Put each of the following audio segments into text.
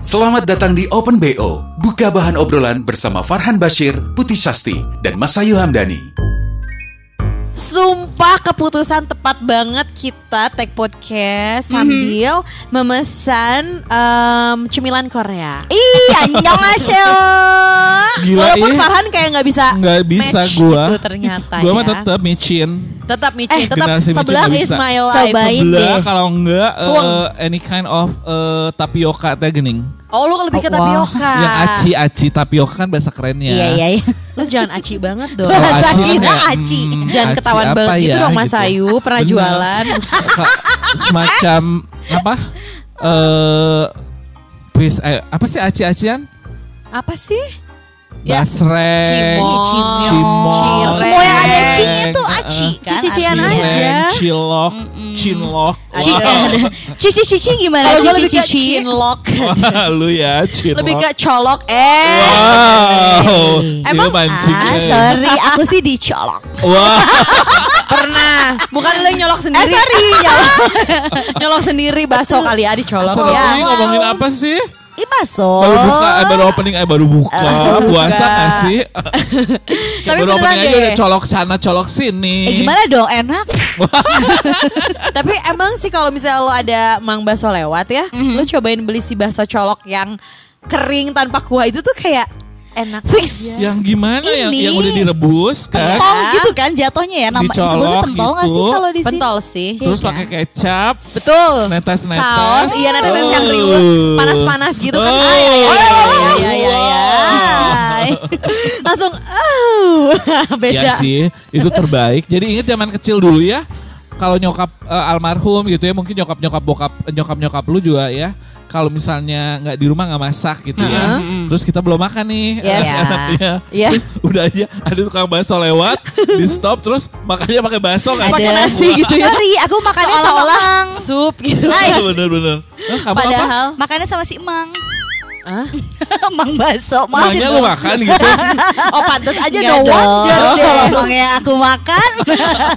Selamat datang di Open BO. Buka bahan obrolan bersama Farhan Bashir, Puti Sasti, dan Mas Ayu Hamdani. Sumpah keputusan tepat banget kita take podcast sambil memesan cemilan Korea. Ih, annyeonghaseyo. Walaupun Farhan kayak nggak bisa gua. Itu ternyata. Gua mah tetap micin, sebelah Ismail live. Cobain sebelah deh. Kalau enggak any kind of tapioka teh gening. Oh, lu lebih ke tapioka. Yang aci-aci, tapioka kan bahasa kerennya. Iya. Lu jangan aci banget dong. Bahasa kita aci. Jangan aci ketahuan banget ya, gitu dong Mas Ayu, gitu. Pernah bener. Jualan semacam apa? Apa sih aci-acian? Apa sih? Basreng, cimol, semua yang ada cinya itu aci kan? Cician aja. Cilok, cinlok. Cici gimana? Kalau lebih ke cinlok. Lu ya cinlok. Lebih ke colok. Emang sorry, aku sih dicolok. Wah. Pernah, bukan lo nyolok sendiri. Sorry, nyolok sendiri baso kali ya dicolok. Sorry, ngomongin apa sih? Baso. Baru opening, puasa gak sih? Tapi baru opening aja udah colok sana, colok sini. Gimana dong, enak. Tapi emang sih kalau misalnya lo ada mang baso lewat ya, lo cobain beli si baso colok yang kering tanpa kuah itu tuh kayak enak. Fix. Yang gimana yang udah direbus kan? Pentol gitu kan jatuhnya ya, nama sebutnya pentol enggak gitu. Sih kalau di sini? Pentol sih. Terus pakai kecap. Betul. Netes-netes. Saus, iya netes yang riuh. Panas-panas gitu kan. Iya. Langsung beda. Ya sih, itu terbaik. Jadi ingat zaman kecil dulu ya. Kalau nyokap almarhum gitu ya, mungkin nyokap-nyokap bokap, nyokap-nyokap lu juga ya. Kalau misalnya nggak di rumah nggak masak gitu ya, terus kita belum makan nih, terus udah aja ada tukang bakso lewat, di stop terus makannya pakai bakso nggak pakai nasi gitu ya? Sorry, aku makannya seolah sup gitu. Bener. Kamu padahal apa? Makannya sama si Emang. Emang bakso makanya lu makan gitu. Oh pantas aja no wonder deh. Makanya aku makan.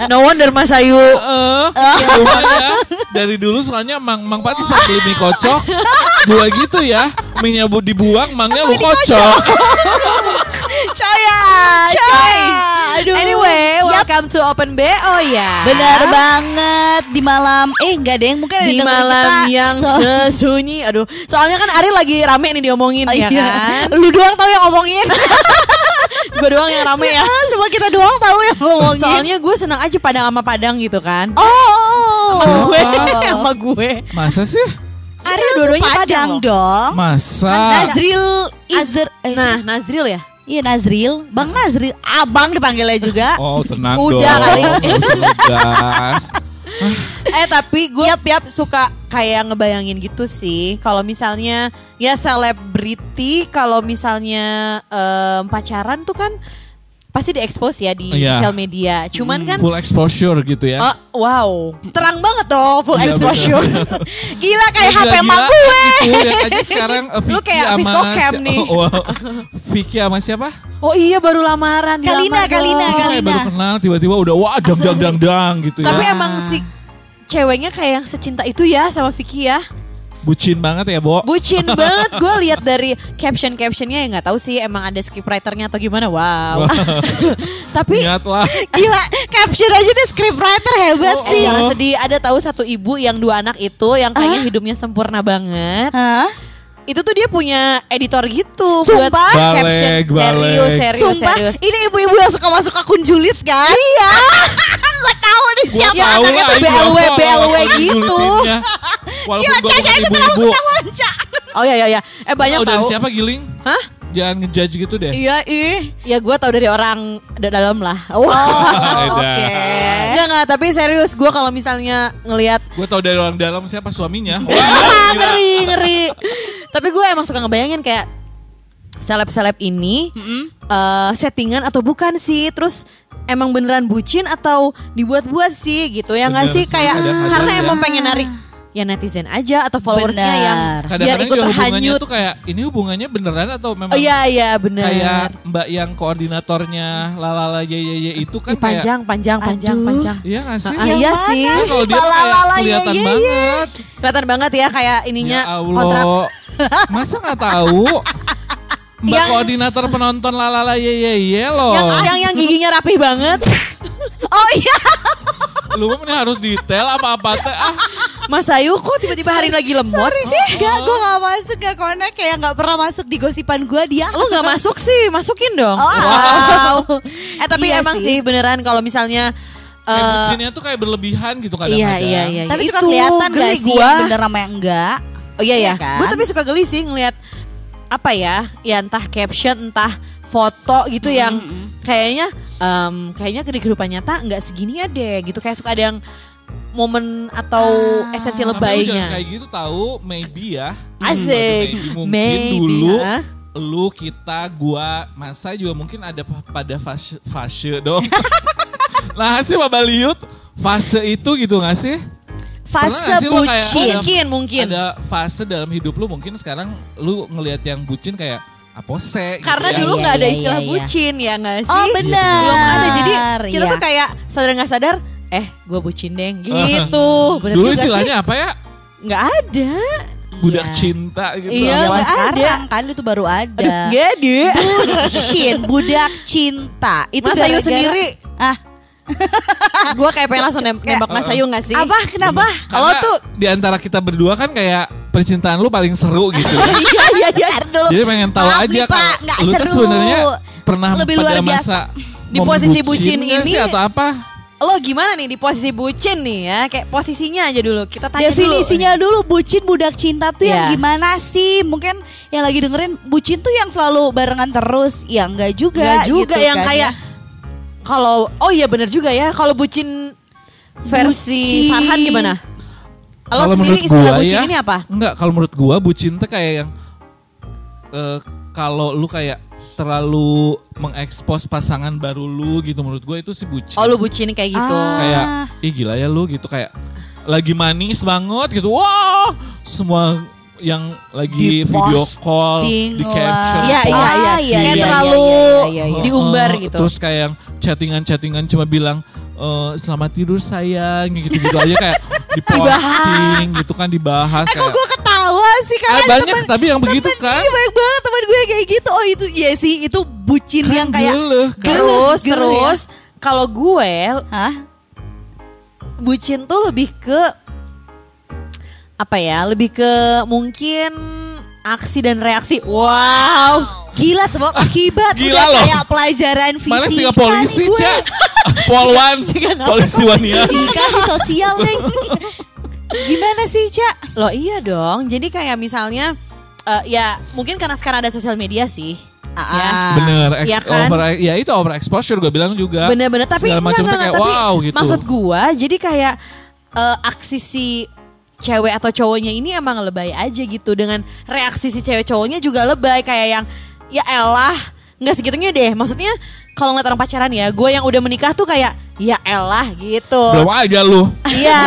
No wonder Mas Ayu. Ya, dari dulu soalnya Mang pantas pakai mie kocok. Dua gitu ya. Mie nyabut dibuang, mangnya lu kocok. Coy. Aduh. Anyway, welcome to Open BO ya. Benar banget di malam. Enggak deh, mungkin ada di malam kita yang sesunyi. Aduh, soalnya kan Ariel lagi rame nih diomongin kan. Lu doang tahu yang ngomongin. Gue doang yang rame ya. Semua kita doang tahu yang ngomongin. Soalnya gue senang aja Padang sama Padang gitu kan. Sama gue. Masa sih? Ariel dua-duanya Padang dong. Masa? Kan Nazril ya. Iya Nazril, Bang Nazril, Abang dipanggilnya juga. Oh tenang dong. Udah kali. Tapi gue suka kayak ngebayangin gitu sih. Kalau misalnya ya selebriti, kalau misalnya pacaran tuh kan pasti diekspos ya di sosial media. Cuman kan full exposure gitu ya. Wow, terang banget tuh full exposure. Gila kayak HP emak gue. Sekarang lu kayak Viscocam nih. Vicky sama siapa? Oh iya baru lamaran. Kalina. Baru kenal tiba-tiba udah dang gitu ya. Tapi emang si ceweknya kayak yang secinta itu ya sama Vicky ya. Bucin banget ya, Bo? Bucin banget. Gue lihat dari caption-captionnya ya nggak tahu sih emang ada script writer-nya atau gimana. Wow. Tapi gila, caption aja deh script writer hebat sih. Jangan sedih. Ada tahu satu ibu yang dua anak itu yang kayaknya hidupnya sempurna banget. Itu tuh dia punya editor gitu. Sumpah? Buat caption serius. Sumpah? Serius. Ini ibu-ibu yang suka masuk akun julid kan? Iya. Gue tahu nih siapa anaknya tuh BLW gitu. Walaupun gue bukan ibu-ibu. Oh iya. Banyak tahu. Dari siapa Giling? Hah? Jangan ngejudge gitu deh. Iya ya gue tau dari orang dalam lah. Wow. Oke. Enggak tapi serius gue kalau misalnya ngelihat. Gue tau dari orang dalam siapa suaminya. Ngeri. Tapi gue emang suka ngebayangin kayak seleb-seleb ini settingan atau bukan sih? Terus emang beneran bucin atau dibuat-buat sih gitu ya nggak sih? Kayak karena emang pengen narik ya netizen aja atau followersnya yang biar ikut terhanyut. Tuh kayak ini hubungannya beneran atau memang bener. Kayak mbak yang koordinatornya lalala ya itu kan panjang. Iya nggak sih? Iya sih. Kalau dia kelihatan banget. Kelihatan banget ya kayak ininya kontrak. Masa nggak tahu? Mbak yang, koordinator penonton lalala ye loh. Yang giginya rapih banget. Oh iya. Lu ini harus detail apa-apa teh. Ah. Mas Ayu kok tiba-tiba hari lagi lembot sih? Enggak, gue gak masuk, gak connect. Kayak gak pernah masuk di gosipan gue dia. Lu gak masuk sih, masukin dong. Oh. Wow. Tapi iya emang sih beneran kalau misalnya. Bucinnya tuh kayak berlebihan gitu kadang-kadang. Iya. Tapi itu suka kelihatan gak sih yang bener sama yang enggak. Oh iya. Kan? Gue tapi suka geli sih ngeliat. Apa ya entah caption, entah foto gitu yang kayaknya di kehidupan nyata nggak segini ya deh gitu. Kayak suka ada yang momen atau esensi lebaynya. Kayak gitu tahu, maybe ya. Asik. Mungkin dulu lu, kita, gua, masa juga mungkin ada pada fase dong. Nah sih Bapak Liut, fase itu gitu nggak sih? Fase bucin mungkin ada fase dalam hidup lu mungkin sekarang lu ngelihat yang bucin kayak apose karena gitu dulu nggak ada istilah bucin ya nggak sih? Oh benar belum ada jadi kita tuh kayak sadar nggak sadar gue bucin deh gitu. Bener dulu istilahnya apa ya? Nggak ada budak cinta gitu. Iya nggak ada kan itu baru ada. Nggak ada bucin budak cinta itu Mas Ayu sendiri gue kayak pengen langsung nembak Mas Ayu gak sih? Apa? Kenapa? Kalau tuh di antara kita berdua kan kayak percintaan lu paling seru gitu. Iya. Jadi pengen tahu aja kalau lu tuh sebenarnya pernah pada masa di posisi bucin ini atau apa? Lo gimana nih di posisi bucin nih ya? Kayak posisinya aja dulu. Kita tanya definisinya dulu bucin budak cinta tuh yang gimana sih? Mungkin yang lagi dengerin bucin tuh yang selalu barengan terus. Ya enggak juga. Enggak juga yang kayak kalau benar juga ya. Kalau bucin versi Farhan gimana? Kalau sendiri istilah bucin ini apa? Enggak, kalau menurut gua bucin tuh kayak yang kalau lu kayak terlalu mengekspos pasangan baru lu gitu menurut gua itu si bucin. Oh, lu bucin kayak gitu. Kayak gila ya lu gitu kayak lagi manis banget gitu. Wow, semua yang lagi di video call, di capture, iya, kayak terlalu diumbar gitu. Terus kayak yang chattingan cuma bilang selamat tidur sayang, gitu aja kayak diposting gitu kan dibahas. Kok gue ketawa sih karena banyak temen, tapi yang begitu kan? Iya banyak banget teman gue kayak gitu. Oh itu iya sih itu bucin kan yang kayak terus. Kalau gue, bucin tuh lebih ke lebih ke mungkin aksi dan reaksi. Wow, gila sebab akibat. Gila loh. Kayak pelajaran fisika. Malah sih polisi cak, polwan, polisi wanita. Fisika sih sosial neng. Gimana sih cak? Loh iya dong. Jadi kayak misalnya, mungkin karena sekarang ada sosial media sih. Bener, itu overexposure gue bilang juga. Bener-bener tapi enggak. Tapi wow, gitu. Maksud gue, jadi kayak aksi si cewek atau cowoknya ini emang lebay aja gitu. Dengan reaksi si cewek cowoknya juga lebay. Kayak yang ya elah gak segitunya deh. Maksudnya kalau ngeliat orang pacaran ya, gue yang udah menikah tuh kayak ya elah gitu. Belum aja lu. Iya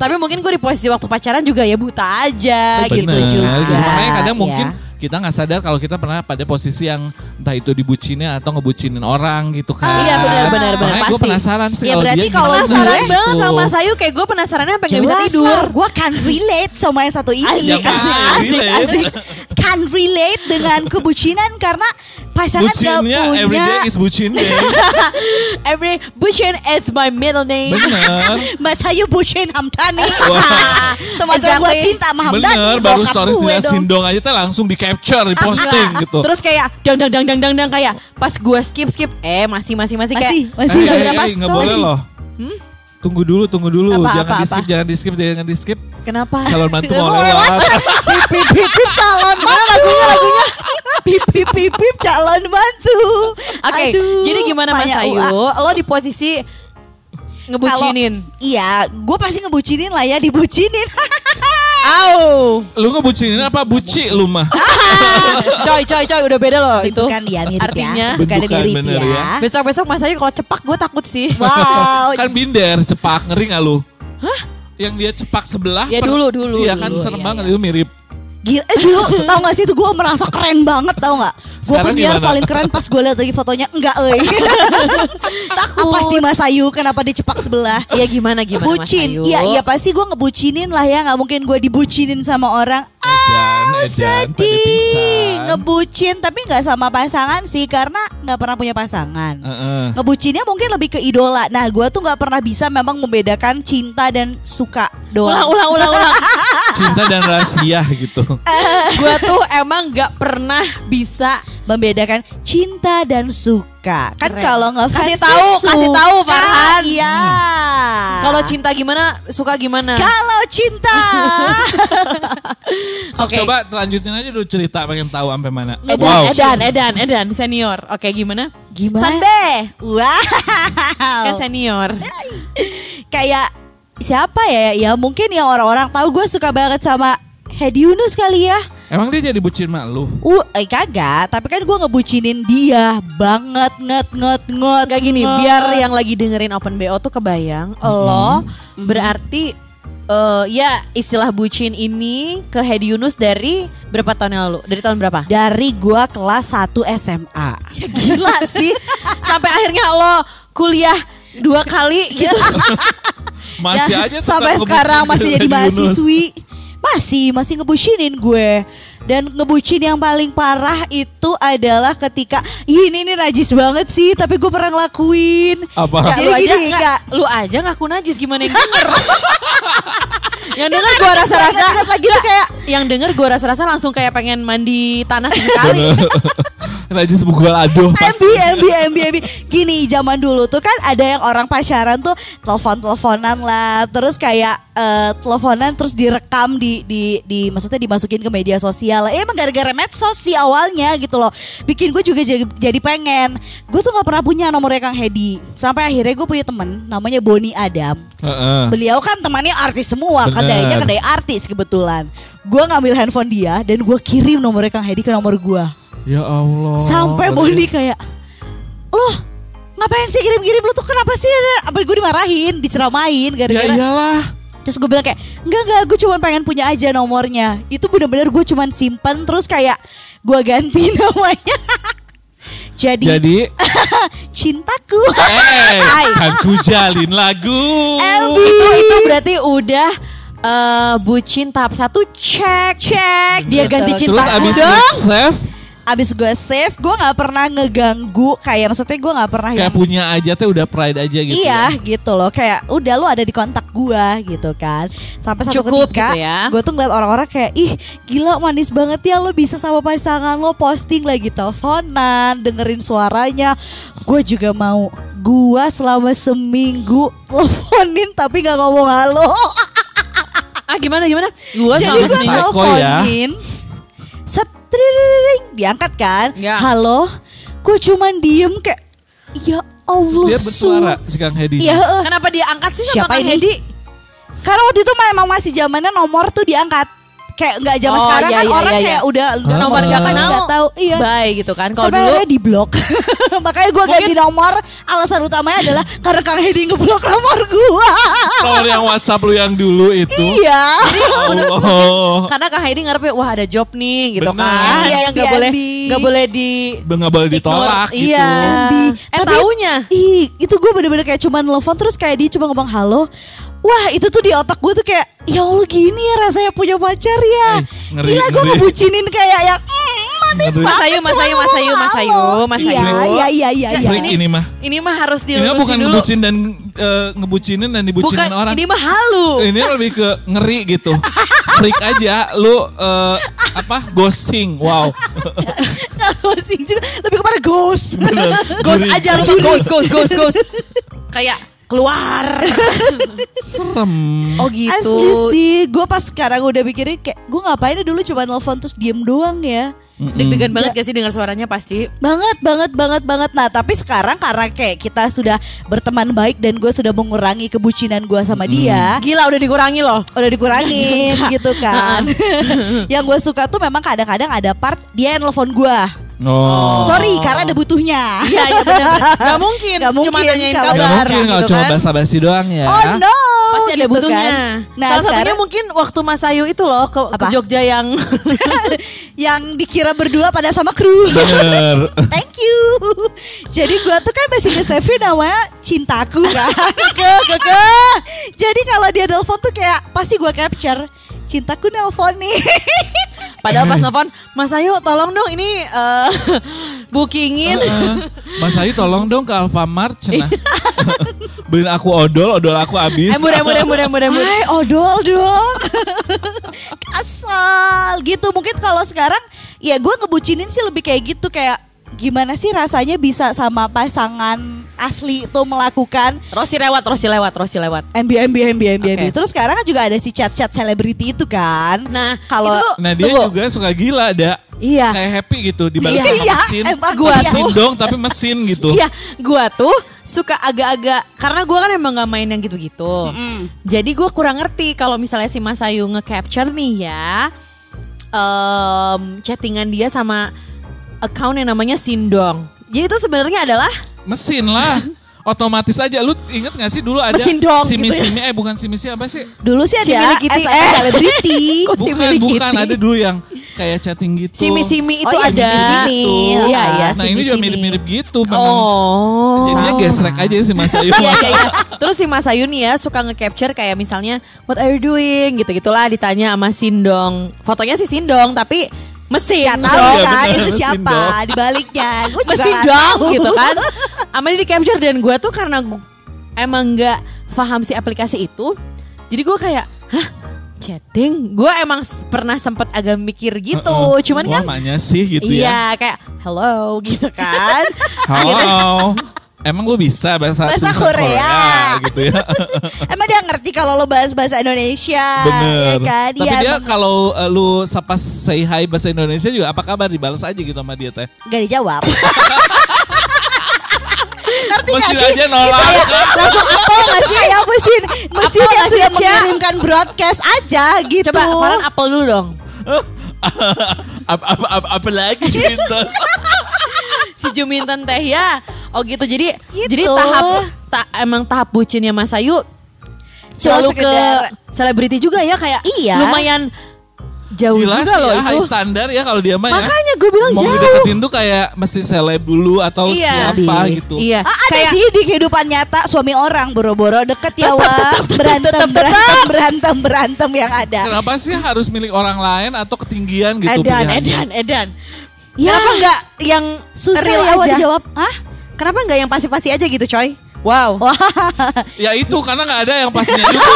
tapi mungkin gue di posisi waktu pacaran juga ya buta aja. Bener, gitu juga makanya kadang mungkin kita gak sadar kalau kita pernah pada posisi yang entah itu dibucinnya atau ngebucinin orang gitu kan. Iya benar. Makanya gue penasaran sih kalau dia gimana. Penasaran banget sama Mas Ayu. Kayak gue penasarannya sampai gak bisa tidur. Gue can't relate sama yang satu ini. Asik. Can't relate dengan kebucinan karena pasangan gak punya. Bucinnya everyday is bucin day. Everyday bucin is my middle name. Bener. Mas Ayu Bucin Hamdani. Semacam gue cinta sama Hamdani. Bener baru stories di Sindong aja tuh langsung di capture, di posting gitu. Terus kayak dang kayak pas gue skip masih kayak udah berapa story. Nggak boleh loh. Tunggu dulu. Jangan di skip. Kenapa? Calon mantu mau lewat. Pip calon mana lagunya? Pip calon mantu. Oke, jadi gimana Mas Ayu? Lo di posisi ngebucinin? Iya, gue pasti ngebucinin lah ya, dibucinin. Au. Lu ngebucinin apa buci lu mah? Coy udah beda loh itu. Bukan dia mirip artinya. Ya. Bukan dia mirip ya. Besok-besok Mas Ayu kalau cepak gue takut sih. Wow. Kan binder cepak ngeri gak lu? Hah? Yang dia cepak sebelah. Ya dulu. Iya kan serem banget itu mirip. Gila, dulu tau gak sih itu gue merasa keren banget tau gak? Gue penyiar paling keren pas gue lihat lagi fotonya enggak takut. Apa sih Mas Ayu kenapa dicepak sebelah? Iya gimana Bucin. Mas Ayu? Iya pasti gue ngebucinin lah ya, gak mungkin gue dibucinin sama orang. Sedih ngebucin tapi gak sama pasangan sih karena gak pernah punya pasangan. Ngebucinnya mungkin lebih ke idola. Nah gue tuh gak pernah bisa memang membedakan cinta dan suka doang. Ulang. Cinta dan rahasia gitu. Gue tuh emang gak pernah bisa membedakan cinta dan suka. Kan kalau ngefans kasih tahu Farhan. Iya. Kalau cinta gimana, suka gimana? Kalau cinta. Coba lanjutin aja dulu cerita pengen tahu sampai mana. Edan senior. Oke, gimana? Sanbe. Wow. Kan senior. Kayak siapa ya? Ya mungkin yang orang-orang tahu gue suka banget sama Hedy Yunus kali ya. Emang dia jadi bucin mak lu? Kagak, tapi kan gue ngebucinin dia banget nget. Kayak gini, biar yang lagi dengerin Open BO tuh kebayang. Lo berarti ya istilah bucin ini ke Hedy Yunus dari berapa tahun yang lalu? Dari tahun berapa? Dari gue kelas 1 SMA. Ya gila sih. Sampai akhirnya lo kuliah 2 kali gitu. Masih aja sampai sekarang masih jadi mahasiswi. Masih ngebucinin gue. Dan ngebucin yang paling parah itu adalah ketika ini najis banget sih, tapi gue pernah ngelakuin. Apa? Jadi lu aja ngaku najis, gimana yang denger? Yang denger gue rasa-rasa gitu kayak yang denger gue rasa-rasa langsung kayak pengen mandi tanah sekali. Najis bugol aduh. MB. Gini zaman dulu tuh kan ada yang orang pacaran tuh teleponan lah, terus kayak teleponan terus direkam di maksudnya dimasukin ke media sosial. Emang gara-gara medsos sih awalnya gitu loh. Bikin gue juga jadi pengen. Gue tuh nggak pernah punya nomornya Kang Hedy. Sampai akhirnya gue punya temen namanya Bonnie Adam. Beliau kan temannya artis semua. Kadainya kedai artis kebetulan. Gue ngambil handphone dia dan gue kirim nomornya Kang Hedy ke nomor gue. Ya Allah. Sampai Bonnie kayak, loh ngapain sih kirim-kirim, lu tuh kenapa sih? Sampai gue dimarahin, diceramain gara-gara. Ya iyalah. Terus gue bilang kayak enggak, gue cuma pengen punya aja nomornya. Itu benar-benar gue cuma simpen terus kayak gue ganti namanya. Jadi cintaku. Kan ku jalin lagu. Itu berarti udah bucin tahap 1 cek. Dia ganti cinta. Terus abis save. Abis gue save, gue gak pernah ngeganggu. Kayak maksudnya gue gak pernah kayak yang punya aja tuh udah pride aja gitu. Iya ya. Gitu loh. Kayak udah lu ada di kontak gue gitu kan. Sampai satu ketika gitu ya. Gue tuh ngeliat orang-orang kayak ih gila manis banget ya lo bisa sama pasangan lo posting lagi teleponan, dengerin suaranya. Gue juga mau. Gue selama seminggu teleponin tapi gak ngomong halo. Gimana? Gue jadi gue teleponin Ring diangkat kan ya. Halo. Gue cuman diem kayak ya Allah. Dia bersuara si Kang Hedy ya, kenapa dia angkat sih sama Kang Hedy? Karena waktu itu memang masih zamannya nomor tuh diangkat. Kayak gak zaman sekarang iya, kan iya, orang iya. Kayak udah nomor siapa gak tau iya. Bye gitu kan. Sampai akhirnya di blok. Makanya gue ganti nomor. Alasan utamanya adalah karena Kang Hedy ngeblok nomor gue. Nomor yang WhatsApp lu yang dulu itu. Iya. Karena Kang Hedy ngarepnya wah ada job nih gitu. Bener. Kan iya, yang gak boleh ditolak ignore, gitu. Iya. Taunya itu gue bener-bener kayak cuman nelfon. Terus kayak dia cuma ngomong halo. Wah itu tuh di otak gue tuh kayak ya Allah gini ya rasanya punya pacar ya. Ngeri, gila gue ngebucinin kayak yang manis banget. Mas Ayu. Iya. Ini mah harus dilurusin dulu. Ini bukan ngebucin dan ngebucinin dan dibucinin bukan, orang. Ini mah halu. Ini lebih ke ngeri gitu. Freak aja lu ghosting. Wow. Ghosting juga lebih kepada ghost. Ghost aja lu ghost. Kayak keluar. Serem. Oh gitu. Asli sih. Gue pas sekarang udah mikirin kayak gue ngapain dulu cuma nelfon terus diem doang ya. Deg-degan banget gak sih dengar suaranya pasti? Banget. Nah tapi sekarang karena kayak kita sudah berteman baik dan gue sudah mengurangi kebucinan gue sama dia. Gila udah dikurangi loh. Udah dikurangin gitu kan. Yang gue suka tuh memang kadang-kadang ada part dia yang nelfon gue. Oh. Sorry karena ada butuhnya. Iya ya, benar. Gak mungkin. Cuma tanyain kabar. Gak mungkin kalau gitu cuma basa-basi doang ya. Oh no. Pasti ada gitu butuhnya kan? Nah, salah satunya mungkin waktu Mas Ayu itu loh ke Jogja yang yang dikira berdua pada sama kru. Bener. Thank you. Jadi gue tuh kan masih nge-save namanya cintaku kan. Jadi kalau dia nelfon tuh kayak pasti gue capture cintaku nelfon nih. Padahal pas nelfon, Mas Ayu tolong dong ini bookingin. Mas Ayu tolong dong ke Alfamart. Nah. Beliin aku odol aku habis. Embur. Hai, odol dong. Asal gitu. Mungkin kalau sekarang ya gue ngebucinin sih lebih kayak gitu. Kayak gimana sih rasanya bisa sama pasangan asli itu melakukan Rosi lewat MB. Terus sekarang juga ada si chat-chat selebriti itu kan. Nah kalau dia juga suka gila ada. Iya. Kayak happy gitu dibalas sama mesin. Gua Sindong tapi mesin gitu. Iya gua tuh suka agak-agak karena gue kan emang gak main yang gitu-gitu. Jadi gue kurang ngerti kalau misalnya si Mas Ayu nge-capture nih ya chattingan dia sama account yang namanya Sindong. Jadi itu sebenarnya adalah mesin lah. Otomatis aja. Lu inget gak sih dulu ada Sindong, simi-simi gitu ya? Bukan simi-simi apa sih? Dulu sih ada selebriti. Bukan ada dulu yang kayak chatting gitu. Simi-simi itu ada. Iya. Nah ini juga mirip-mirip gitu. Jadinya gesrek aja sih Mas Ayu. Iya. Terus si Mas Ayu nih ya suka nge-capture kayak misalnya what are you doing gitu-gitulah ditanya sama Sindong. Fotonya si Sindong tapi mesin gak tahu kan itu siapa dibaliknya. Gue juga mesin dong gitu kan. Amalnya di capture dan gue tuh karena gua emang gak paham si aplikasi itu. Jadi gue kayak hah chatting. Gue emang pernah sempet agak mikir gitu. Cuman kan namanya sih gitu ya. Iya kayak hello gitu kan. Hello. Emang lu bisa bahasa Korea gitu ya. Emang dia ngerti kalau lu bahasa Indonesia. Bener. Ya kan? Tapi ya, dia kalau lu sapa say hi bahasa Indonesia juga apa kabar dibalas aja gitu sama dia teh. Gak dijawab. Ngerti mesin gak sih? Aja nolak gitu ya, langsung apel gak sih ya mesin yang sudah mengirimkan broadcast aja gitu. Coba Farhan apel dulu dong. Apa lagi gitu. Si Juminten teh ya. Oh gitu. Jadi tahap bucinnya Mas Ayu selalu ke selebriti juga ya kayak lumayan jauh. Gila juga loh itu. High standar ya kalau dia mah. Makanya gue bilang mau jauh. Mau deketin tuh kayak mesti seleb dulu atau siapa gitu. Iya. Ada kayak, sih di kehidupan nyata suami orang boro-boro deket ya wah berantem yang ada. Kenapa sih harus milik orang lain atau ketinggian gitu pilihannya? Edan. Ya. Kenapa enggak yang susah real ya aja? Jawab, hah? Kenapa enggak yang pasti-pasti aja gitu coy? Wow. Ya itu karena gak ada yang pastinya juga.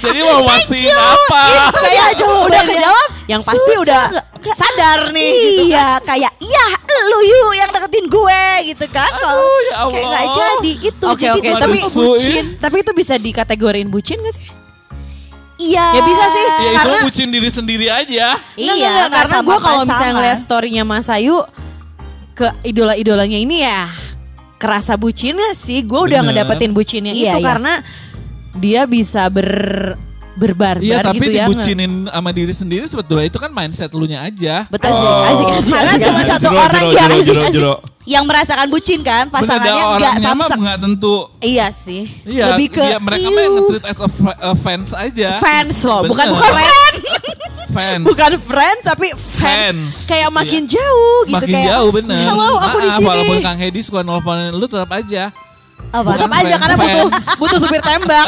Jadi mau pastiin apa? Kayak udah kejawab. Yang pasti susah, udah sadar nih. Iya gitu kan. Kayak iya lu yang deketin gue gitu kan. Kalau ya kayak gak jadi itu. Oke. Tapi itu bisa dikategoriin bucin gak sih? Iya. Ya bisa sih. Ya itu bucin diri sendiri aja. Iya. Karena gue kalau misalnya ngeliat storynya Mas Ayu ke idola-idolanya ini ya kerasa bucinnya sih. Gue udah ngedapetin bucinnya itu karena dia bisa berbarbar gitu ya. Iya tapi dibucinin sama diri sendiri sebetulnya itu kan mindset lunya aja. Betul sih. Asik. Karena cuma satu orang yang merasakan bucin kan. Pasangannya gak sama-sama. Gak tentu. Iya sih. Iya. Lebih ke mereka mah yang nge-treat as a fans aja. Fans loh. Bukan friends. Fans. Bukan friend tapi fans. Kayak makin jauh gitu. Makin kayak, jauh bener. Hello aku di sini. Walaupun Kang Hedy suka nelfonin lu tetap aja. Tetap aja karena butuh supir tembak.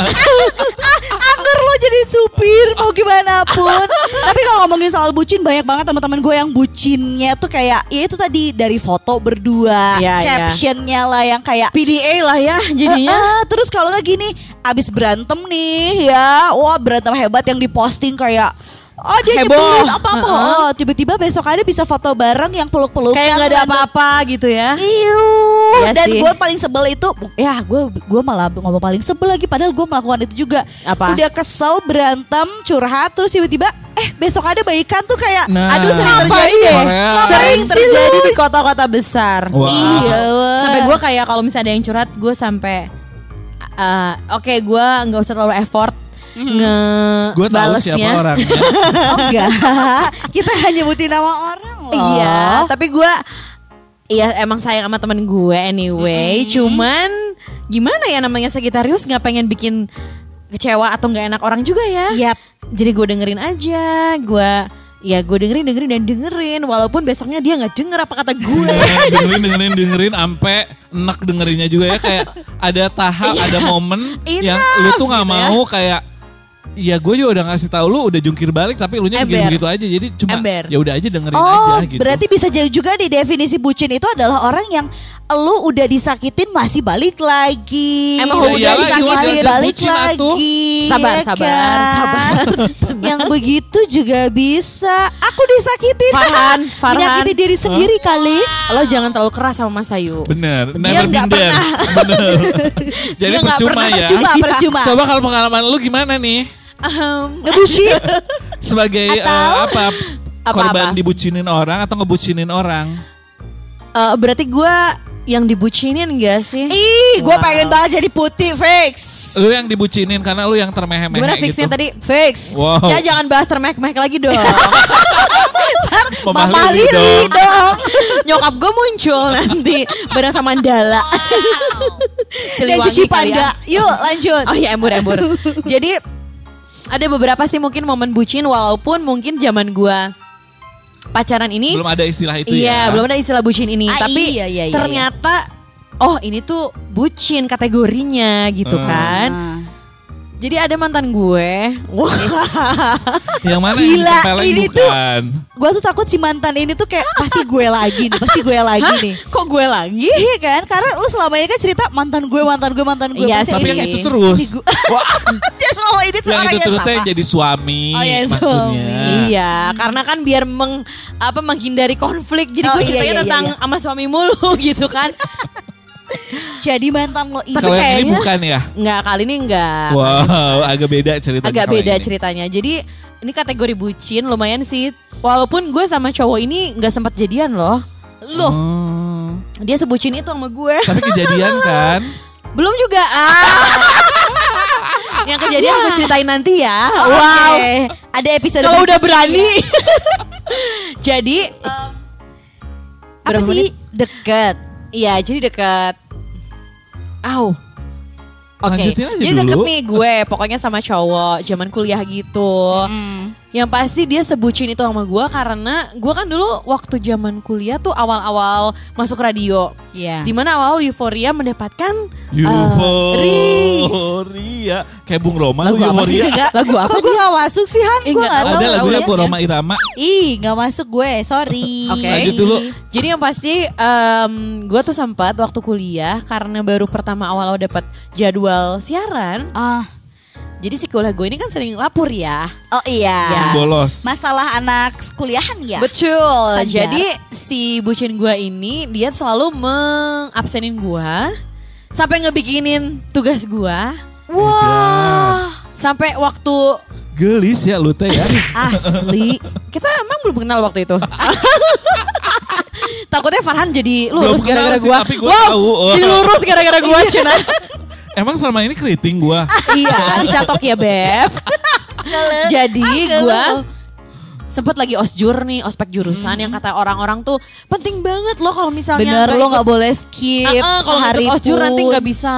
Angger lo jadi supir mau gimana pun. Tapi kalau ngomongin soal bucin banyak banget teman-teman gue yang bucinnya tuh kayak ya itu tadi dari foto berdua, captionnya lah yang kayak PDA lah ya jadinya. Terus kalau gak gini abis berantem nih ya, wah berantem hebat yang diposting kayak Oh dia nyebelin apa-apa. Oh, tiba-tiba besok ada bisa foto bareng yang peluk-pelukan. Kayak gak ada apa-apa gitu ya. Iuuuh ya. Dan gue paling sebel itu, ya gue malah ngomong paling sebel lagi, padahal gue melakukan itu juga. Apa? Udah kesel, berantem, curhat, terus tiba-tiba besok ada baikan tuh kayak nah, aduh sering terjadi deh. Sering terjadi di kota-kota besar. Wow. Iya. Sampai gue kayak kalau misalnya ada yang curhat, gue sampai Oke, gue gak usah terlalu effort gue tahu siapa orangnya. Oh enggak, kita hanya nyebutin nama orang loh. Iya, tapi gue emang sayang sama temen gue anyway. Cuman gimana ya, namanya Sagittarius gak pengen bikin kecewa atau gak enak orang juga ya. Jadi gue dengerin aja. Gue dengerin walaupun besoknya dia nggak denger apa kata gue. dengerin ampe enak dengerinnya juga ya, kayak ada tahap ada momen yang lu tuh nggak mau kayak ya gue juga udah ngasih tahu lu udah jungkir balik tapi lu nya begitu aja, jadi cuma ya udah aja dengerin aja gitu. Berarti bisa jadi juga di definisi bucin itu adalah orang yang lu udah disakitin masih balik lagi. Emang udah disakitin balik lagi. Sabar. Yang begitu juga bisa. Aku disakitin. Farhan. Menyakiti diri sendiri kali. Lo jangan terlalu keras sama Mas Ayu. Bener. Dia nggak pernah. Jadi percuma ya. Percuma. Coba kalau pengalaman lu gimana nih? Ngebucin. Sebagai apa? Korban dibucinin orang atau ngebucinin orang? Berarti gue yang dibucinin gak sih? Ih, gue pengen banget jadi Putih, fix. Lu yang dibucinin karena lu yang termeh-meh gitu. Gimana fixnya tadi? Fix. Wow. Jangan bahas termeh-meh lagi dong. Ntar Mama Lili dong. Nyokap gue muncul nanti bareng sama Mandala. Dan Cici Panda. Yuk lanjut. Oh iya, embur-embur. Jadi ada beberapa sih mungkin momen bucin, walaupun mungkin zaman gue pacaran ini belum ada istilah itu ya. Iya, belum ada istilah bucin ini. Tapi iya, ternyata ini tuh bucin kategorinya gitu kan. Jadi ada mantan gue. Wah. Yang mana gila, yang ini tuh gue tuh takut si mantan ini tuh kayak pasti gue lagi nih. Kok gue lagi? Iya kan? Karena lu selama ini kan cerita mantan gue. Iya, tapi yang itu terus. Dia selama ini tuh orangnya terus sama. Jadi suami maksudnya. Iya, karena kan biar menghindari konflik. Jadi gue ceritanya tentang sama suami mulu gitu kan. Jadi mantan lo itu kayaknya ini bukan ya? Enggak, kali ini enggak. Wow, agak beda ceritanya. Jadi ini kategori bucin lumayan sih. Walaupun gue sama cowok ini enggak sempat jadian loh. Loh. Oh. Dia sebucin itu sama gue. Tapi kejadian kan? Belum juga. Yang kejadian aku ceritain nanti ya. Oh, wow. Okay. Ada episode kalau udah berani. Jadi apa sih dekat? Iya, jadi dekat. Oke. Jadi deket nih gue, pokoknya sama cowok zaman kuliah gitu. Yang pasti dia sebucin itu sama gue karena gue kan dulu waktu zaman kuliah tuh awal-awal masuk radio. Iya. Yeah. Dimana awal Euphoria mendapatkan Euphoria. Kayak Bung Roma lagu Euphoria. Lagu apa? Kok gue gak masuk sih Han? Gue gak tau. Ada lagunya Bung Roma Irama. Ih, gak masuk gue, sorry. Oke. Lanjut dulu. Jadi yang pasti gue tuh sempat waktu kuliah karena baru pertama awal dapet jadwal siaran. Jadi si kuliah gue ini kan sering lapor ya. Oh iya. Bolos. Masalah anak kuliahan ya. Betul. Standar. Jadi si bucin gue ini dia selalu mengabsenin gue. Sampai ngebikinin tugas gue. Wah. Sampai waktu. Gelis ya lu teh ya. Asli. Kita emang belum kenal waktu itu. Takutnya Farhan jadi lurus gara-gara gue. Jadi lurus gara-gara gue Cina. Emang selama ini keriting gue? Iya, dicatok ya Beb. Jadi gue sempet lagi osjur nih, ospek jurusan yang kata orang-orang tuh penting banget loh kalau misalnya. Bener, lo gak boleh skip sehari pun. Kalau osjur nanti gak bisa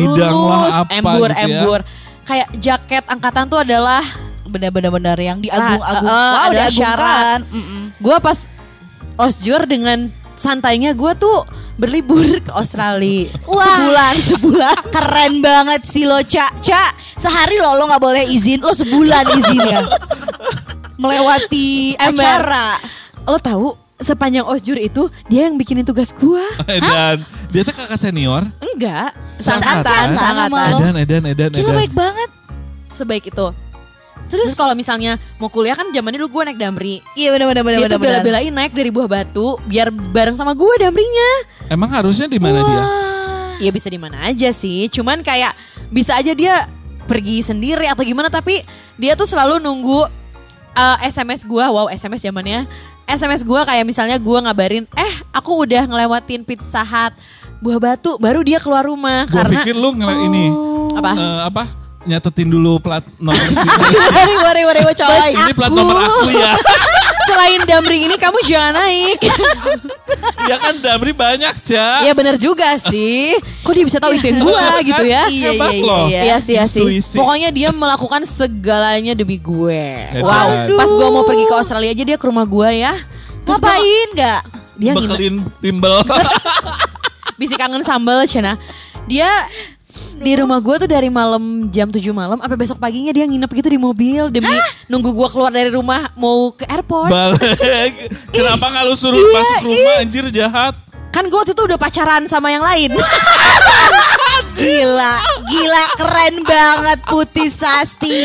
lulus, embur-embur. Kayak jaket angkatan tuh adalah benar-benar yang diagung-agung. Wow, diagungkan. Gue pas osjur dengan santainya gue tuh berlibur ke Australia. Wah. Sebulan. Keren banget sih lo Ca. Sehari lo gak boleh izin, lo sebulan izinnya. Melewati acara. Lo tahu sepanjang osjur itu dia yang bikinin tugas gue. Dan dia tuh kakak senior? Enggak. Seangkatan. Edan. Gila baik banget. Sebaik itu. Terus kalau misalnya mau kuliah kan zamannya dulu gue naik Damri. Iya benar-benar. Dia tuh bela-belain naik dari Buah Batu biar bareng sama gue Damrinya. Emang harusnya di mana dia? Iya bisa di mana aja sih. Cuman kayak bisa aja dia pergi sendiri atau gimana, tapi dia tuh selalu nunggu SMS gue. Wow, SMS zamannya. SMS gue kayak misalnya gue ngabarin, aku udah ngelewatin Pizza Hut, Buah Batu, baru dia keluar rumah. Gue pikir lu ngeliat ini apa? Nyatetin dulu plat nomor Wari coy. Ini plat nomor aku ya. Selain Damri ini kamu jangan naik. Ya kan Damri banyak Cak. Ya benar juga sih. Kok dia bisa tahu itu yang gue gitu ya. Iya sih. Pokoknya dia melakukan segalanya demi gue. Wow. Pas gue mau pergi ke Australia aja dia ke rumah gue ya. Ngapain gak? Dia bekelin timbel. Bisik kangen sambal Cina. Dia di rumah gue tuh dari malam jam 7 malam sampai besok paginya dia nginep gitu di mobil demi nunggu gue keluar dari rumah mau ke airport. Balik. Kenapa nggak lu suruh masuk rumah anjir, jahat? Kan gue waktu itu udah pacaran sama yang lain. Gila keren banget Puti Sasti.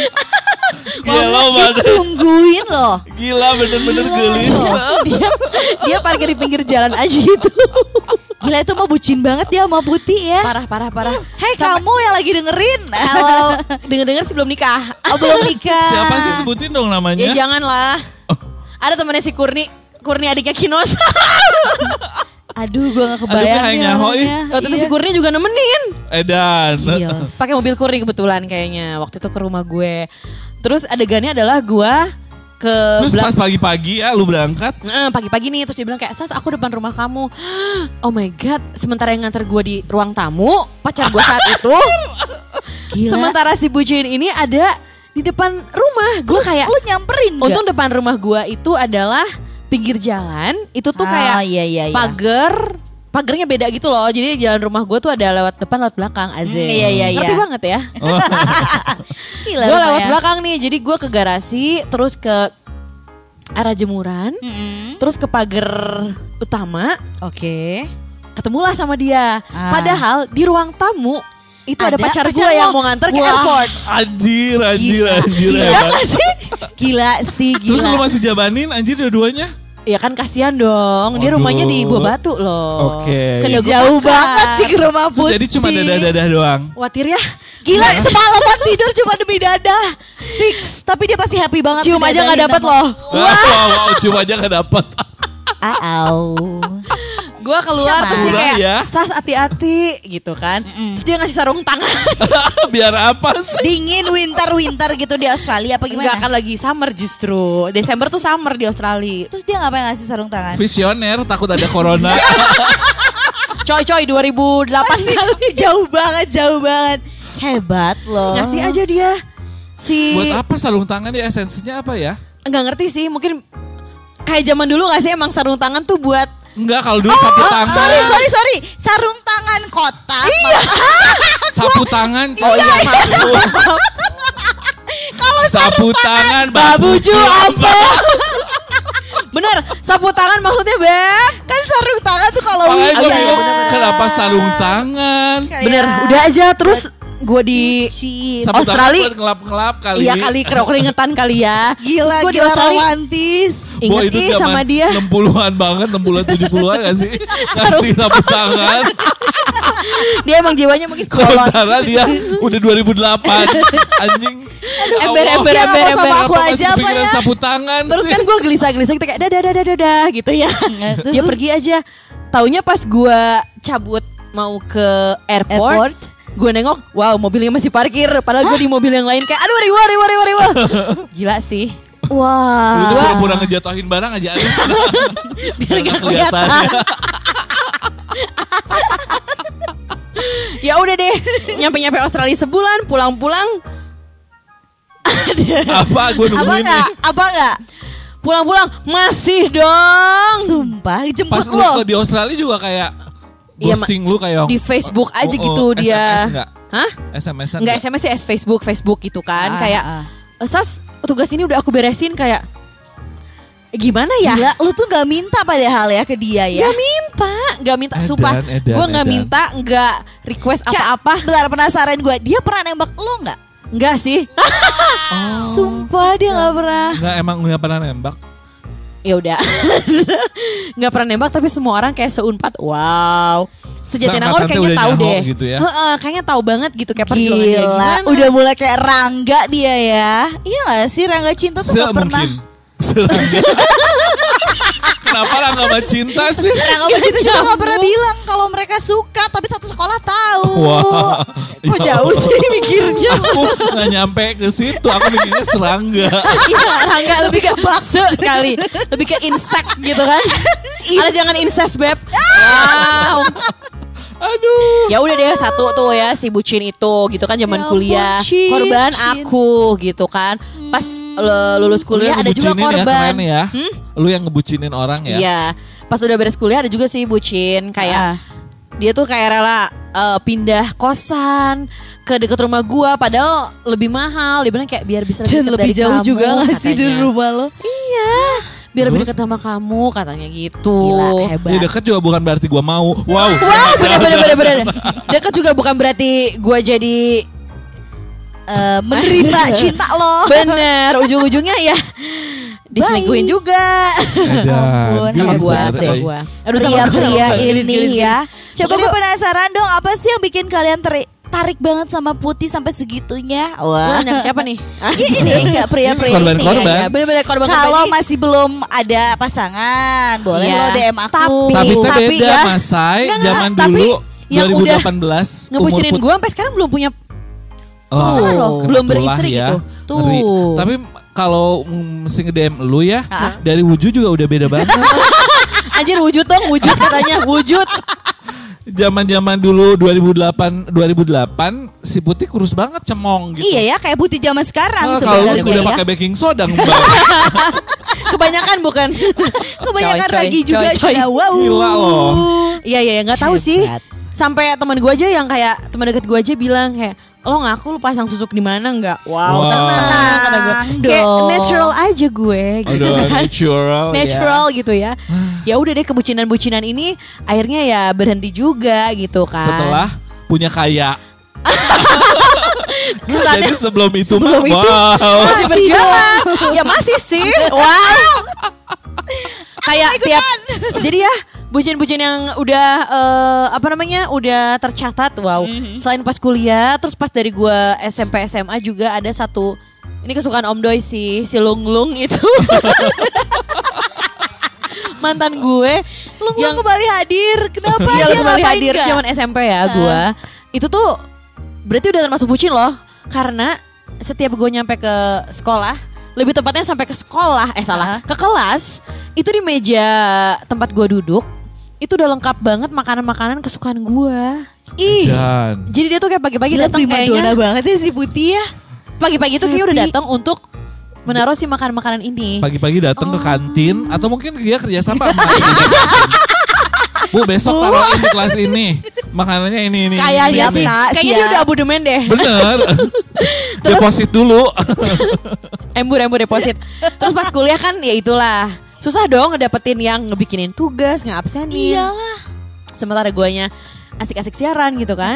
Gila ditungguin loh. Gila bener-bener gelisah. Dia parkir di pinggir jalan aja gitu. Gila itu mah bucin banget ya sama Puti ya. Parah. Hei kamu yang lagi dengerin. Kalau denger-denger sih belum nikah. Oh belum nikah. Siapa sih, sebutin dong namanya. Ya jangan lah. Ada temannya si Kurni adiknya Kinos. Aduh gue gak kebayang ya. Waktu itu si Kurni juga nemenin. Edan. Pakai mobil Kurni kebetulan kayaknya. Waktu itu ke rumah gue. Terus adegannya adalah gue ke... Terus pas pagi-pagi ya lu berangkat? Pagi-pagi nih. Terus dia bilang kayak, Sas aku depan rumah kamu. Oh my god. Sementara yang nganter gue di ruang tamu. Pacar gue saat itu. Gila. Sementara si bucin ini ada di depan rumah. Gue kayak... Lu nyamperin gak? Untung depan rumah gue itu adalah... pinggir jalan itu tuh kayak pagernya beda gitu loh, jadi jalan rumah gue tuh ada lewat depan lewat belakang ngerti banget ya. Gue lewat belakang nih, jadi gue ke garasi terus ke arah jemuran terus ke pagar utama. Ketemulah sama dia padahal di ruang tamu itu ada pacar gue yang mau nganter ke airport. Anjir. Gila sih. Terus lu masih jabanin anjir dua-duanya? Ya kan kasihan dong. Dia rumahnya di Buah Batu loh. Jauh banget sih ke rumah Puti. Terus jadi cuma dadah-dadah doang. Watir ya. Gila semalam tidur cuma demi dadah. Fix. Tapi dia pasti happy banget. Cium aja gak dapet loh. Wow. Cium aja gak dapet. Gue keluar terus dia kayak Sas hati-hati gitu kan. Terus dia ngasih sarung tangan. Biar apa sih? Dingin winter gitu di Australia apa gimana? Enggak, kan lagi summer justru. Desember tuh summer di Australia. Terus dia ngapain ngasih sarung tangan? Visioner, takut ada corona. Coy 2008 kali. Jauh banget. Hebat loh. Ngasih aja dia. Buat apa sarung tangan ya, esensinya apa ya? Enggak ngerti sih, mungkin kayak zaman dulu gak sih emang sarung tangan tuh buat... Enggak, kalau dulu sapu tangan. Sorry. Sarung tangan kotak. Iya. Sapu tangan. Oh iya, maaf. Kalau sapu tangan babuju apa? Bener, sapu tangan maksudnya, Beb. Kan sarung tangan tuh kalau kenapa sarung tangan? Bener, udah aja terus gue di Australia ngelap-ngelap kali. Iya kali, keringetan kali ya. Gila romantis. Ingat sih sama dia. 60-an banget, 60-an 70-an gak sih? Kasih sapu tangan. Dia emang jiwanya mungkin kolot. Sementara dia udah 2008. Anjing. Ember. Sama aku aja apa ya. Sapu tangan. Terus kan gue gelisah-gelisah kita kayak dadah gitu ya. Dia pergi aja. Taunya pas gue cabut mau ke airport. Gue nengok, wow mobilnya masih parkir. Padahal gue di mobil yang lain kayak aduh riwa. Gila sih. Wah. Lu pura-pura ngejatuhin barang aja. Biar gak kelihatan. Ya udah deh, nyampe-nyampe Australia sebulan, pulang-pulang. Apa gue nungguin nih? Apa gak? Pulang-pulang, masih dong. Sumpah, jemput lo. Pas lu di Australia juga kayak... ghosting lu kayak di Facebook aja gitu dia. SMS enggak? Hah? SMS-an enggak? SMS sih Facebook gitu kan. Kayak Sas tugas ini udah aku beresin kayak gimana ya? Gila, lu tuh gak minta padahal ya ke dia ya? Gak minta sumpah. Gue gak minta, gak request apa-apa. Benar penasaran gue, dia pernah nembak lu gak? Enggak sih. Kenapa dia nggak pernah? Nggak, emang nggak pernah nembak. Ya udah, nggak pernah nembak tapi semua orang kayak seunpat. Wow, sejatinya aku kayaknya tahu deh. Gitu ya? Kayaknya tahu banget gitu kayak perjuangan. Udah mulai kayak Rangga dia ya. Iya nggak sih Rangga cinta tuh nggak pernah. Kenapa Rangga Bacinta sih? Rangga Bacinta juga gak pernah bilang kalau mereka suka, tapi satu sekolah tahu. Wah, kok jauh sih mikirnya? Aku gak nyampe ke situ, aku mikirnya serangga. Iya, Rangga lebih ke bakso kali, lebih ke insect gitu kan? Ada jangan incest beb. Wow. Aduh. Ya udah deh satu tuh ya si bucin itu gitu kan zaman ya, kuliah. Bucin. Korban aku gitu kan. Pas lulus kuliah ada juga korban. Ya, ya. Lu yang ngebucinin orang ya. Iya. Pas udah beres kuliah ada juga sih bucin kayak dia tuh kayak rela pindah kosan ke dekat rumah gua padahal lebih mahal. Dia bilang kayak biar bisa lebih, lebih jauh kamu, juga enggak sih dari rumah lo? Iya. Biar lebih dekat sama kamu katanya gitu. Gila, hebat. Ya dekat juga bukan berarti gue mau. Wow. Wow, bener-bener. Dekat juga bukan berarti gue jadi menderita cinta lo. Bener, ujung-ujungnya ya diselingkuhin juga. Aduh, sama gue, sama gue. Aduh, pria-pria ini ya. Coba gue penasaran dong, apa sih yang bikin kalian tarik banget sama Puti sampai segitunya? Wah, nanya siapa nih? Ini enggak pria-pria ini. Bener-bener korban. Kalau masih belum ada pasangan, boleh lo DM aku. Tapi beda Mas Ay, zaman dulu 2018 ngebucinin gue sampai sekarang belum punya pasangan loh, belum beristri gitu. Tuh. Tapi kalau mesti nge-DM lu ya, dari wujud juga udah beda banget. Anjir wujud dong, wujud katanya, wujud. Zaman-zaman dulu 2008 si Putih kurus banget, cemong gitu. Iya ya, kayak Putih zaman sekarang sebenarnya. Kalau udah pakai baking soda ngembang. Kebanyakan bukan. Kebanyakan ragi juga sudah wow. Gila loh. Iya, enggak tahu sih. Sampai teman gue aja yang kayak teman dekat gue aja bilang kayak lo ngaku lu pasang susuk di mana enggak? Wow, tenang dong. Kayak natural aja gue gitu. Aduh, kan. Natural yeah. Gitu ya. Ya udah deh kebucinan-bucinan ini akhirnya ya berhenti juga gitu kan. Setelah punya kaya. Jadi sebelum itu wow. Masih berjalan. Ya masih sih. Wow. Kayak tiap jadi ya bucin-bucin yang udah udah tercatat. Wow. Selain pas kuliah, terus pas dari gue SMP SMA juga ada satu. Ini kesukaan Om Doi sih, si Lunglung itu. Mantan gue. Lunglung kembali hadir. Kenapa ya, dia kembali hadir zaman SMP ya gue. Itu tuh berarti udah termasuk bucin loh. Karena setiap gue nyampe ke sekolah, lebih tepatnya sampai ke sekolah, ke kelas. Itu di meja tempat gue duduk, itu udah lengkap banget makanan-makanan kesukaan gue. Ih, jadi dia tuh kayak pagi-pagi datang kayaknya. Prima dona banget ya si Putih ya. Pagi-pagi tuh kayak udah datang untuk menaruh si makanan-makanan ini. Pagi-pagi datang ke kantin atau mungkin dia kerja sama. Bu besok taruhin di kelas ini. Makanannya ini. Kayaknya dia udah abodemen deh. Bener. Terus, deposit dulu. Embur deposit. Terus pas kuliah kan ya itulah. Susah dong ngedapetin yang ngebikinin tugas, nge-absenin. Iyalah. Sementara guanya asik-asik siaran gitu kan.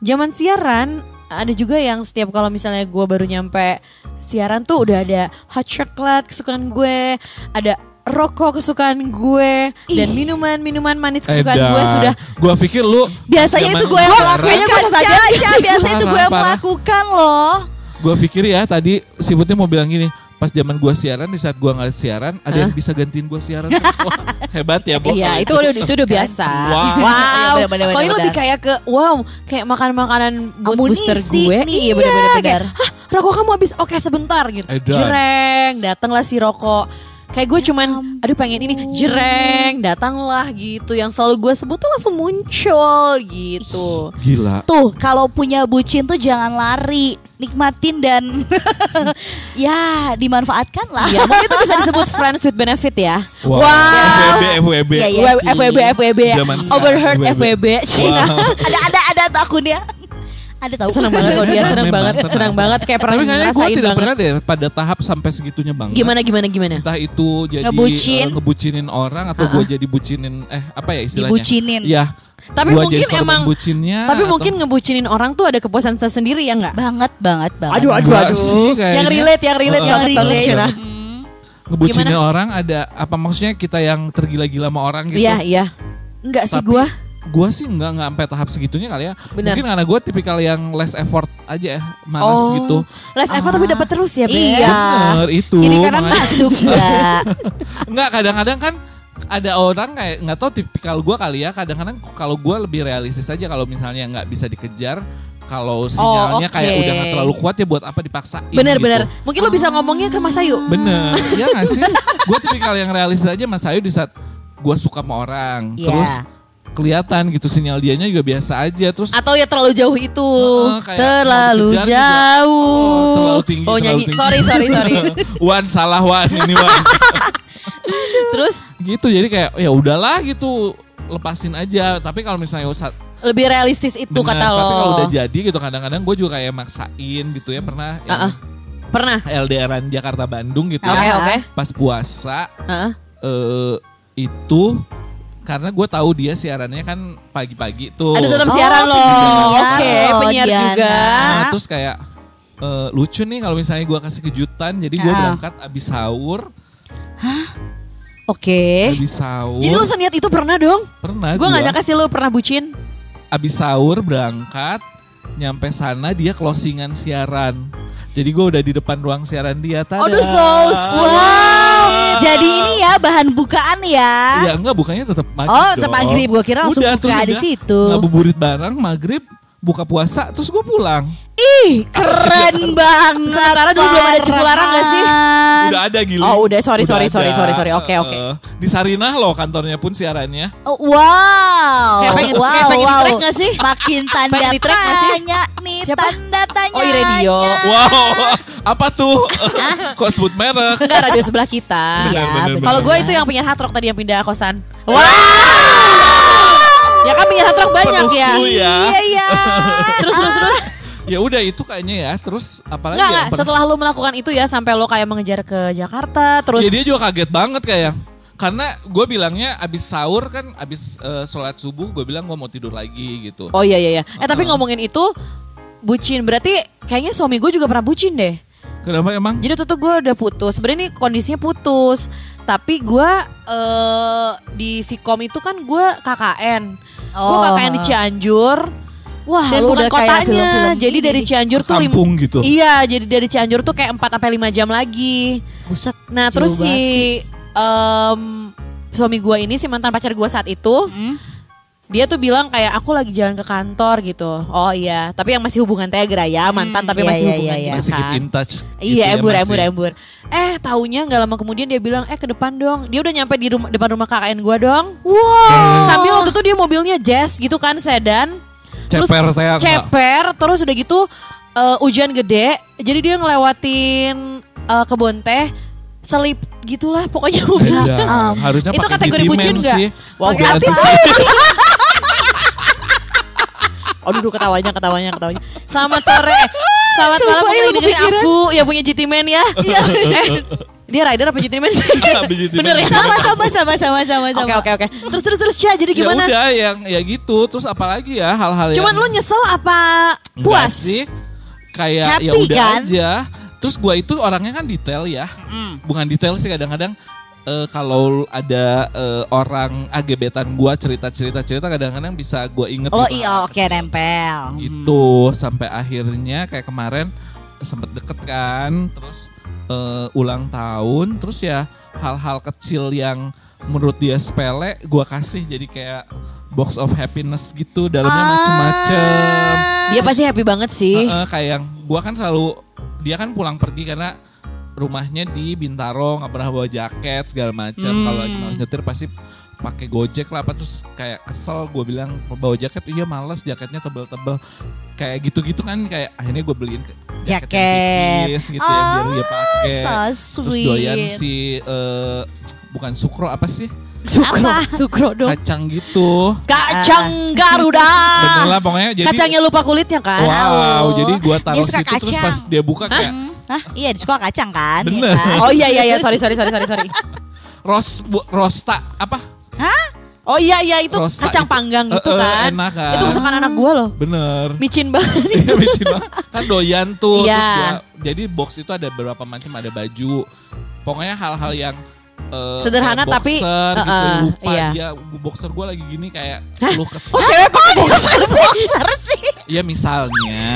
Zaman siaran ada juga yang setiap kalau misalnya gua baru nyampe siaran tuh udah ada hot chocolate kesukaan gue, ada rokok kesukaan gue, dan minuman-minuman manis kesukaan gue sudah. Gue pikir lu biasanya itu gue yang melakukan saja. Biasanya itu gue yang melakukan loh. Gue pikir ya tadi si Putih mau bilang gini, pas zaman gue siaran, di saat gue gak siaran ada yang bisa gantiin gue siaran terus. Wah, hebat ya Bob. Iya itu udah biasa. Wow. Pokoknya lebih kayak ke wow, kayak makan-makanan buat booster gue. Iya benar-benar. Hah, rokok kamu habis? Oke sebentar gitu. Jereng, datanglah si rokok. Kayak gue cuman, aduh pengen ini, jereng, datanglah gitu. Yang selalu gue sebut tuh langsung muncul gitu. Gila. Tuh, kalau punya bucin tuh jangan lari. Nikmatin dan ya dimanfaatkan lah. Ya, mungkin itu bisa disebut friends with benefit ya. Wow. FWB. FWB. Overheard FWB. Ada tuh akunnya. Ada tahu. Senang banget kalau dia senang banget, senang banget kayak pernah ngerasain. Tapi tidak pernah deh pada tahap sampai segitunya banget. Gimana? Entah itu jadi ngebucinin orang atau gue jadi bucinin apa ya istilahnya? Dibucinin. Ya. Tapi mungkin emang bucinnya, tapi mungkin ngebucinin orang tuh ada kepuasan tersendiri ya enggak? Banget. Aduh. Yang relate. Nah. Ngebucinin orang ada apa maksudnya kita yang tergila-gila sama orang gitu? Iya. Enggak sih gua. Gue sih enggak sampai tahap segitunya kali ya. Bener. Mungkin karena gue tipikal yang less effort aja ya. Malas gitu. Less effort tapi dapat terus ya. Iya. Bener itu. Ini karena masuk ya. Enggak, kadang-kadang kan ada orang kayak nggak tahu tipikal gue kali ya. Kadang-kadang kalau gue lebih realistis aja kalau misalnya nggak bisa dikejar, kalau sinyalnya kayak udah nggak terlalu kuat ya buat apa dipaksain. Bener. Gitu. Mungkin lo bisa ngomongnya ke Mas Ayu. Bener. Ya nggak sih. Gue tipikal yang realistis aja. Mas Ayu di saat gue suka sama orang, terus kelihatan gitu sinyal dianya juga biasa aja terus atau ya terlalu jauh itu terlalu jauh juga, terlalu tinggi nyanyi tinggi. sorry wan salah ini wan terus gitu jadi kayak ya udahlah gitu lepasin aja tapi kalau misalnya lebih realistis itu bener, kata lo tapi kalau udah jadi gitu kadang-kadang gue juga kayak maksain gitu ya pernah LDRan Jakarta Bandung gitu ya. Pas puasa itu karena gue tahu dia siarannya kan pagi-pagi tuh. Ada tetap siaran loh. Oke, penyiar Diana. Juga. Nah, terus kayak lucu nih kalau misalnya gue kasih kejutan. Jadi gue berangkat abis sahur. Oke. Abis sahur. Jadi lu seniat itu pernah dong? Pernah. Gue gak nyangka sih lu pernah bucin. Abis sahur berangkat. Nyampe sana dia closingan siaran. Jadi gue udah di depan ruang siaran dia. Tada. Aduh so sweet. Jadi ini ya bahan bukaan ya. Ya enggak bukanya tetap maghrib. Oh tetap maghrib gue kira langsung udah, buka di situ. Ngabuburit bareng maghrib buka puasa terus gue pulang. Ih keren banget. Sementara dulu belum ada Cipularang nggak sih? Udah ada gila. Oh udah sorry. Oke. Di Sarinah loh kantornya pun siarannya. Oh, wow. Kayak pengen di track nggak sih? Makin tanda tanya nih tanda tanya. Oh radio. Wow. Apa tuh? Kok sebut merek? Enggak radio sebelah kita. Iya. Kalau gue itu yang punya Hard Rock tadi yang pindah kosan. Wow. Ya kan punya hatrok banyak ya. Iya. Terus. Ya udah itu kayaknya ya. Terus apalagi nggak, setelah lu melakukan itu ya sampai lu kayak mengejar ke Jakarta terus. Ya dia juga kaget banget kayak. Karena gue bilangnya abis sahur kan abis sholat subuh gue bilang gue mau tidur lagi gitu. Oh iya. Tapi ngomongin itu bucin berarti kayaknya suami gue juga pernah bucin deh. Kenapa emang? Jadi tuh gue udah putus. Sebenarnya nih kondisinya putus. Tapi gue di Vkom itu kan gue KKN. Gue KKN di Cianjur. Wah, dan bukan kotanya. Jadi dari Cianjur tuh kampung gitu. Iya, jadi dari Cianjur tuh kayak 4 sampai 5 jam lagi. Buset. Nah, terus si suami gue ini si mantan pacar gue saat itu, dia tuh bilang kayak aku lagi jalan ke kantor gitu. Oh iya, tapi yang masih hubungan Tegra ya, mantan tapi masih hubungan juga. Masih keep in touch. Iya, embur. Taunya enggak lama kemudian dia bilang, "Eh, ke depan dong." Dia udah nyampe di depan rumah KKN gua dong. Wow. Sambil waktu itu dia mobilnya jazz gitu kan, sedan. Ceper, terus udah gitu hujan gede. Jadi dia ngelewatin kebun teh. Selip gitulah pokoknya mobil. Harusnya itu kategori bucin enggak? Wow, aduh ketawanya. Selamat malam yang dengerin aku yang punya GTman ya. Dia rider apa GTman sih? Bener ya? Sama. Oke. Terus ya jadi gimana? Ya udah ya gitu. Terus apalagi ya hal-hal cuman lu nyesel apa puas? Sih kayak happy, ya udah kan? Aja. Terus gue itu orangnya kan detail ya. Bukan detail sih kadang-kadang kalau ada orang gebetan gue cerita kadang-kadang bisa gue inget. Oh iya oke nempel. Gitu sampai akhirnya kayak kemarin sempet deket kan. Terus ulang tahun. Terus ya hal-hal kecil yang menurut dia sepele gue kasih jadi kayak box of happiness gitu. Dalamnya macem-macem. Dia pasti happy banget sih. Kayak gue kan selalu dia kan pulang pergi karena rumahnya di Bintaro, nggak pernah bawa jaket segala macam. Kalau lagi malas nyetir pasti pakai Gojek lah apa terus kayak kesel gue bilang bawa jaket, iya malas jaketnya tebel-tebel kayak gitu-gitu kan kayak akhirnya gue beliin jaket tipis gitu ya biar dia pakai. So terus doyan si bukan sukro apa sih? Sukro, apa? Sukro dong. Kacang gitu. Kacang Garuda. Bener lah pokoknya. Jadi, kacangnya lupa kulitnya kan. Wow, jadi gua taruh situ kacang. Terus pas dia buka kayak. Hah? Iya, dia suka kacang kan. Bener. Ya kan? Oh iya, sorry. Rosta apa? Hah? Oh iya, itu rosta kacang itu, panggang gitu kan. Enak kan. Itu kesukaan anak gua loh. Bener. Micin banget. Iya, micin banget. Kan doyan tuh. Terus gua, jadi box itu ada beberapa macam, ada baju. Pokoknya hal-hal yang sederhana boxer, tapi gitu, lupa iya. Dia boxer gue lagi gini kayak lu kesel. Kok cewek pakai boxer sih? Ya misalnya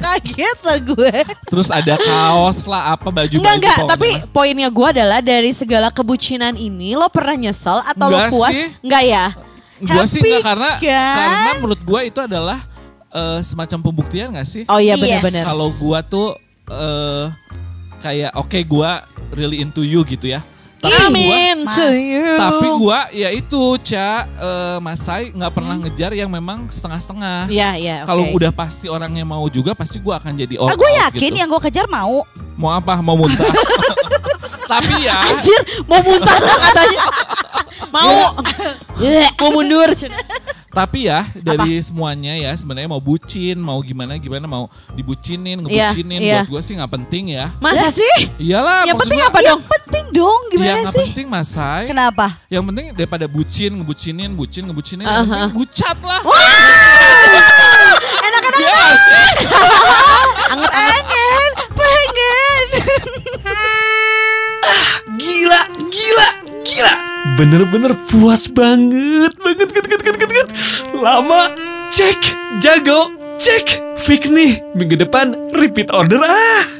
kaget lah gue. Terus ada kaos lah apa baju-baju. Enggak, tapi poinnya gue adalah dari segala kebucinan ini lo pernah nyesel atau enggak lo puas? Sih. Enggak ya? Gue sih enggak karena menurut gue itu adalah semacam pembuktian gak sih? Oh iya benar-benar. Yes. Kalau gue tuh kayak oke, gue really into you gitu ya. Tapi gue ya itu Masai nggak pernah ngejar yang memang setengah-setengah. Iya. Okay. Kalau udah pasti orangnya mau juga, pasti gue akan jadi orang. Gue yakin gitu. Yang gue kejar mau. Mau apa? Mau muntah. Tapi ya. Anjir, mau muntah katanya. mau mundur. Tapi ya dari semuanya ya sebenarnya mau bucin, mau gimana mau dibucinin, ngebucinin buat gue sih nggak penting ya. Masa sih? Iyalah. Yang penting apa dong? Yang penting dong gimana sih? Yang nggak penting Masai. Kenapa? Yang penting daripada bucin, ngebucinin, yang penting bucat lah. Enak-enak. Yes. Pengen. Gila. Bener-bener puas banget. Lama, cek. Jago, cek. Fix nih, minggu depan repeat order.